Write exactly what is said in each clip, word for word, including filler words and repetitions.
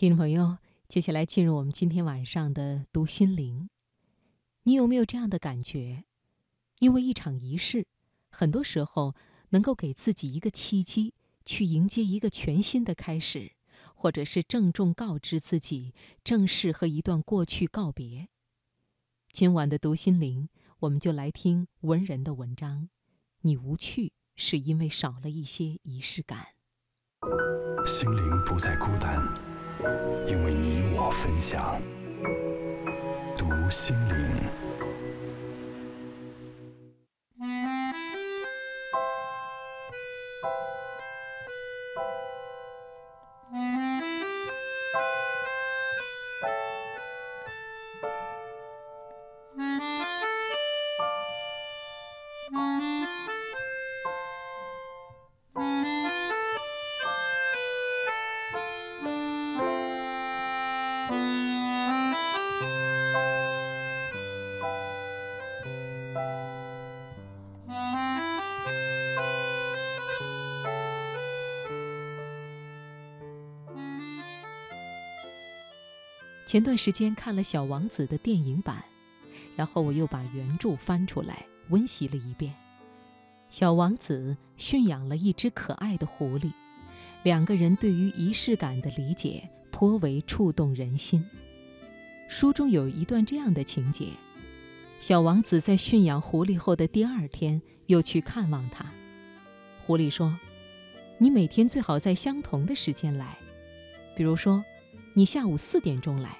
听众朋友，接下来进入我们今天晚上的读心灵。你有没有这样的感觉？因为一场仪式，很多时候能够给自己一个契机，去迎接一个全新的开始，或者是郑重告知自己，正式和一段过去告别。今晚的读心灵，我们就来听文人的文章。你无趣，是因为少了一些仪式感。心灵不再孤单，因为你我分享。读心灵。前段时间看了《小王子》的电影版，然后我又把原著翻出来温习了一遍。小王子驯养了一只可爱的狐狸，两个人对于仪式感的理解颇为触动人心。书中有一段这样的情节：小王子在驯养狐狸后的第二天又去看望它。狐狸说：“你每天最好在相同的时间来，比如说你下午四点钟来，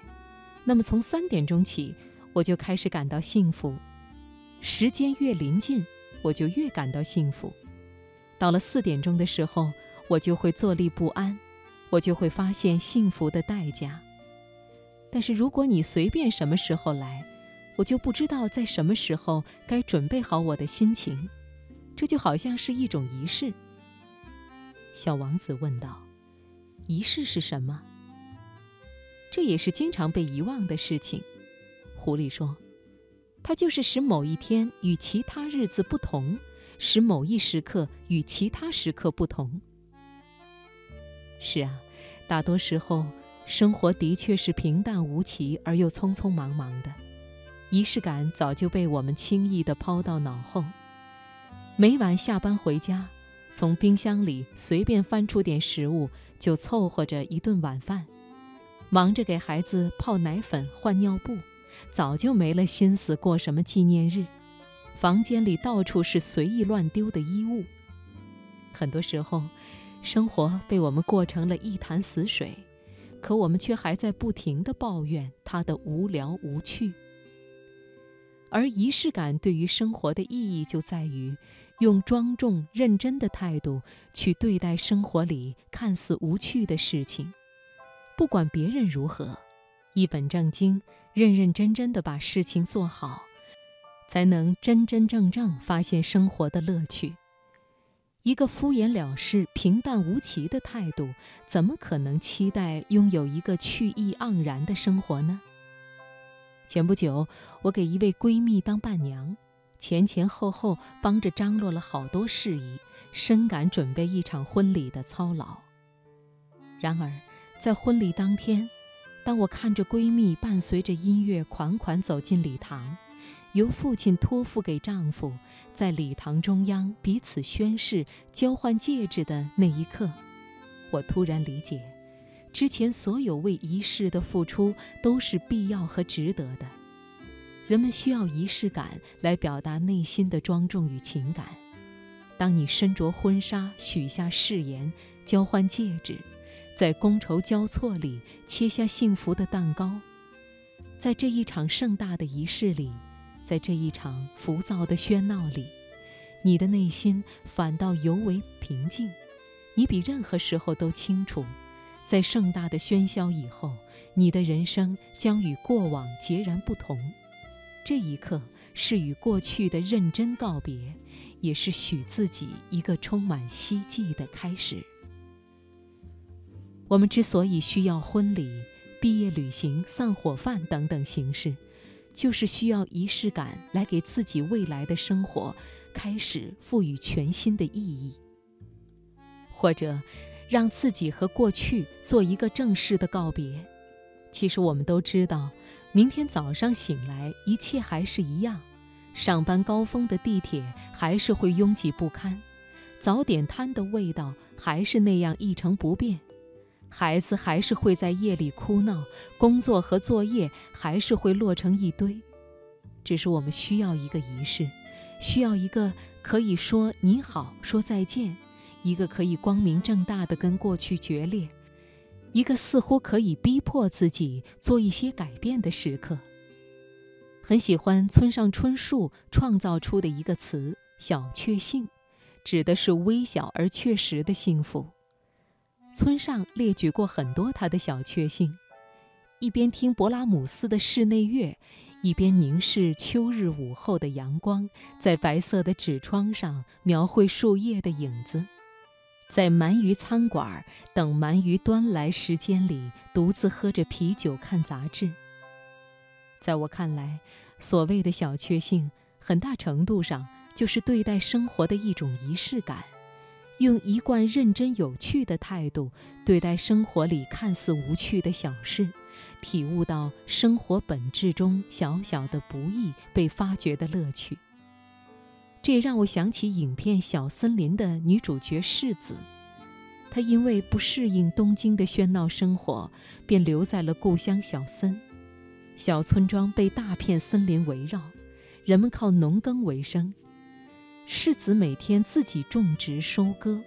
那么从三点钟起，我就开始感到幸福。时间越临近，我就越感到幸福。到了四点钟的时候，我就会坐立不安，我就会发现幸福的代价。但是如果你随便什么时候来，我就不知道在什么时候该准备好我的心情。这就好像是一种仪式。”小王子问道：“仪式是什么？”这也是经常被遗忘的事情。狐狸说：“它就是使某一天与其他日子不同，使某一时刻与其他时刻不同。”是啊，大多时候生活的确是平淡无奇而又匆匆忙忙的，仪式感早就被我们轻易地抛到脑后。每晚下班回家，从冰箱里随便翻出点食物，就凑合着一顿晚饭，忙着给孩子泡奶粉换尿布，早就没了心思过什么纪念日。房间里到处是随意乱丢的衣物。很多时候生活被我们过成了一潭死水，可我们却还在不停地抱怨它的无聊无趣。而仪式感对于生活的意义就在于用庄重认真的态度去对待生活里看似无趣的事情。不管别人如何，一本正经认认真真地把事情做好，才能真真正正发现生活的乐趣。一个敷衍了事平淡无奇的态度，怎么可能期待拥有一个趣意盎然的生活呢？前不久我给一位闺蜜当伴娘，前前后后帮着张罗了好多事宜，深感准备一场婚礼的操劳。然而在婚礼当天，当我看着闺蜜伴随着音乐款款走进礼堂，由父亲托付给丈夫，在礼堂中央彼此宣誓交换戒指的那一刻，我突然理解，之前所有为仪式的付出都是必要和值得的。人们需要仪式感来表达内心的庄重与情感。当你身着婚纱许下誓言，交换戒指，在觥筹交错里切下幸福的蛋糕，在这一场盛大的仪式里，在这一场浮躁的喧闹里，你的内心反倒尤为平静。你比任何时候都清楚，在盛大的喧嚣以后，你的人生将与过往截然不同。这一刻是与过去的认真告别，也是许自己一个充满希冀的开始。我们之所以需要婚礼、毕业旅行、散伙饭等等形式，就是需要仪式感来给自己未来的生活开始赋予全新的意义。或者让自己和过去做一个正式的告别。其实我们都知道，明天早上醒来，一切还是一样，上班高峰的地铁还是会拥挤不堪，早点摊的味道还是那样一成不变，孩子还是会在夜里哭闹，工作和作业还是会落成一堆。只是我们需要一个仪式，需要一个可以说你好，说再见，一个可以光明正大地跟过去决裂，一个似乎可以逼迫自己做一些改变的时刻。很喜欢村上春树创造出的一个词，小确幸，指的是微小而确实的幸福。村上列举过很多他的小确幸，一边听勃拉姆斯的室内乐，一边凝视秋日午后的阳光，在白色的纸窗上描绘树叶的影子，在鳗鱼餐馆等鳗鱼端来时间里，独自喝着啤酒看杂志。在我看来，所谓的小确幸，很大程度上就是对待生活的一种仪式感，用一贯认真有趣的态度对待生活里看似无趣的小事，体悟到生活本质中小小的不易被发掘的乐趣。这也让我想起影片《小森林》的女主角世子，她因为不适应东京的喧闹生活，便留在了故乡小森。小村庄被大片森林围绕，人们靠农耕为生。世子每天自己种植收割，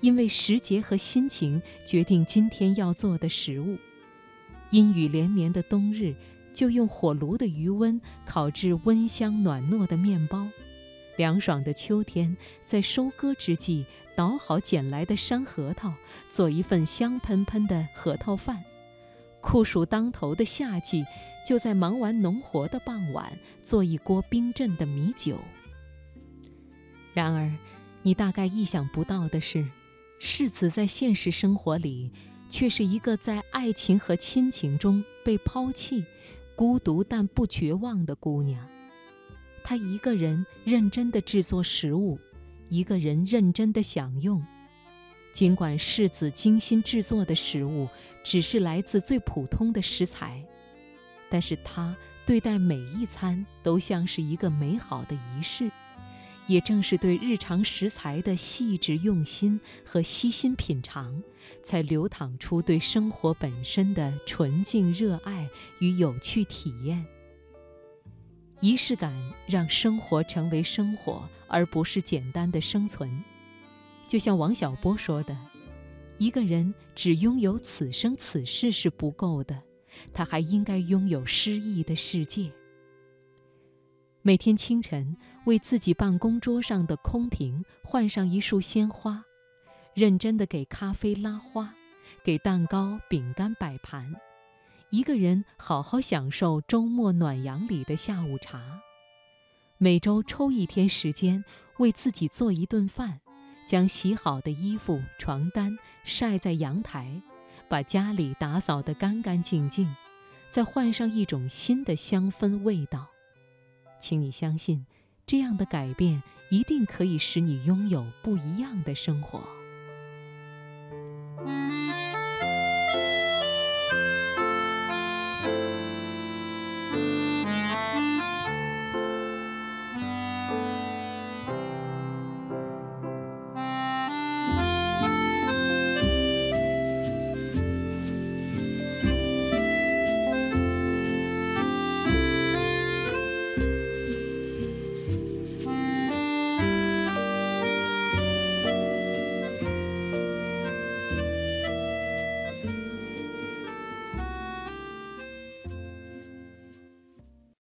因为时节和心情决定今天要做的食物。阴雨连绵的冬日，就用火炉的余温烤制温香暖糯的面包。凉爽的秋天，在收割之际捣好捡来的山核桃，做一份香喷喷的核桃饭。酷暑当头的夏季，就在忙完农活的傍晚，做一锅冰镇的米酒。然而，你大概意想不到的是，世子在现实生活里，却是一个在爱情和亲情中被抛弃、孤独但不绝望的姑娘。他一个人认真地制作食物，一个人认真地享用。尽管世子精心制作的食物只是来自最普通的食材，但是他对待每一餐都像是一个美好的仪式。也正是对日常食材的细致用心和悉心品尝，才流淌出对生活本身的纯净热爱与有趣体验。仪式感让生活成为生活，而不是简单的生存。就像王小波说的，一个人只拥有此生此世是不够的，他还应该拥有诗意的世界。每天清晨，为自己办公桌上的空瓶换上一束鲜花，认真地给咖啡拉花，给蛋糕饼干摆盘。一个人好好享受周末暖阳里的下午茶。每周抽一天时间，为自己做一顿饭，将洗好的衣服、床单晒在阳台，把家里打扫得干干净净，再换上一种新的香氛味道。请你相信，这样的改变一定可以使你拥有不一样的生活。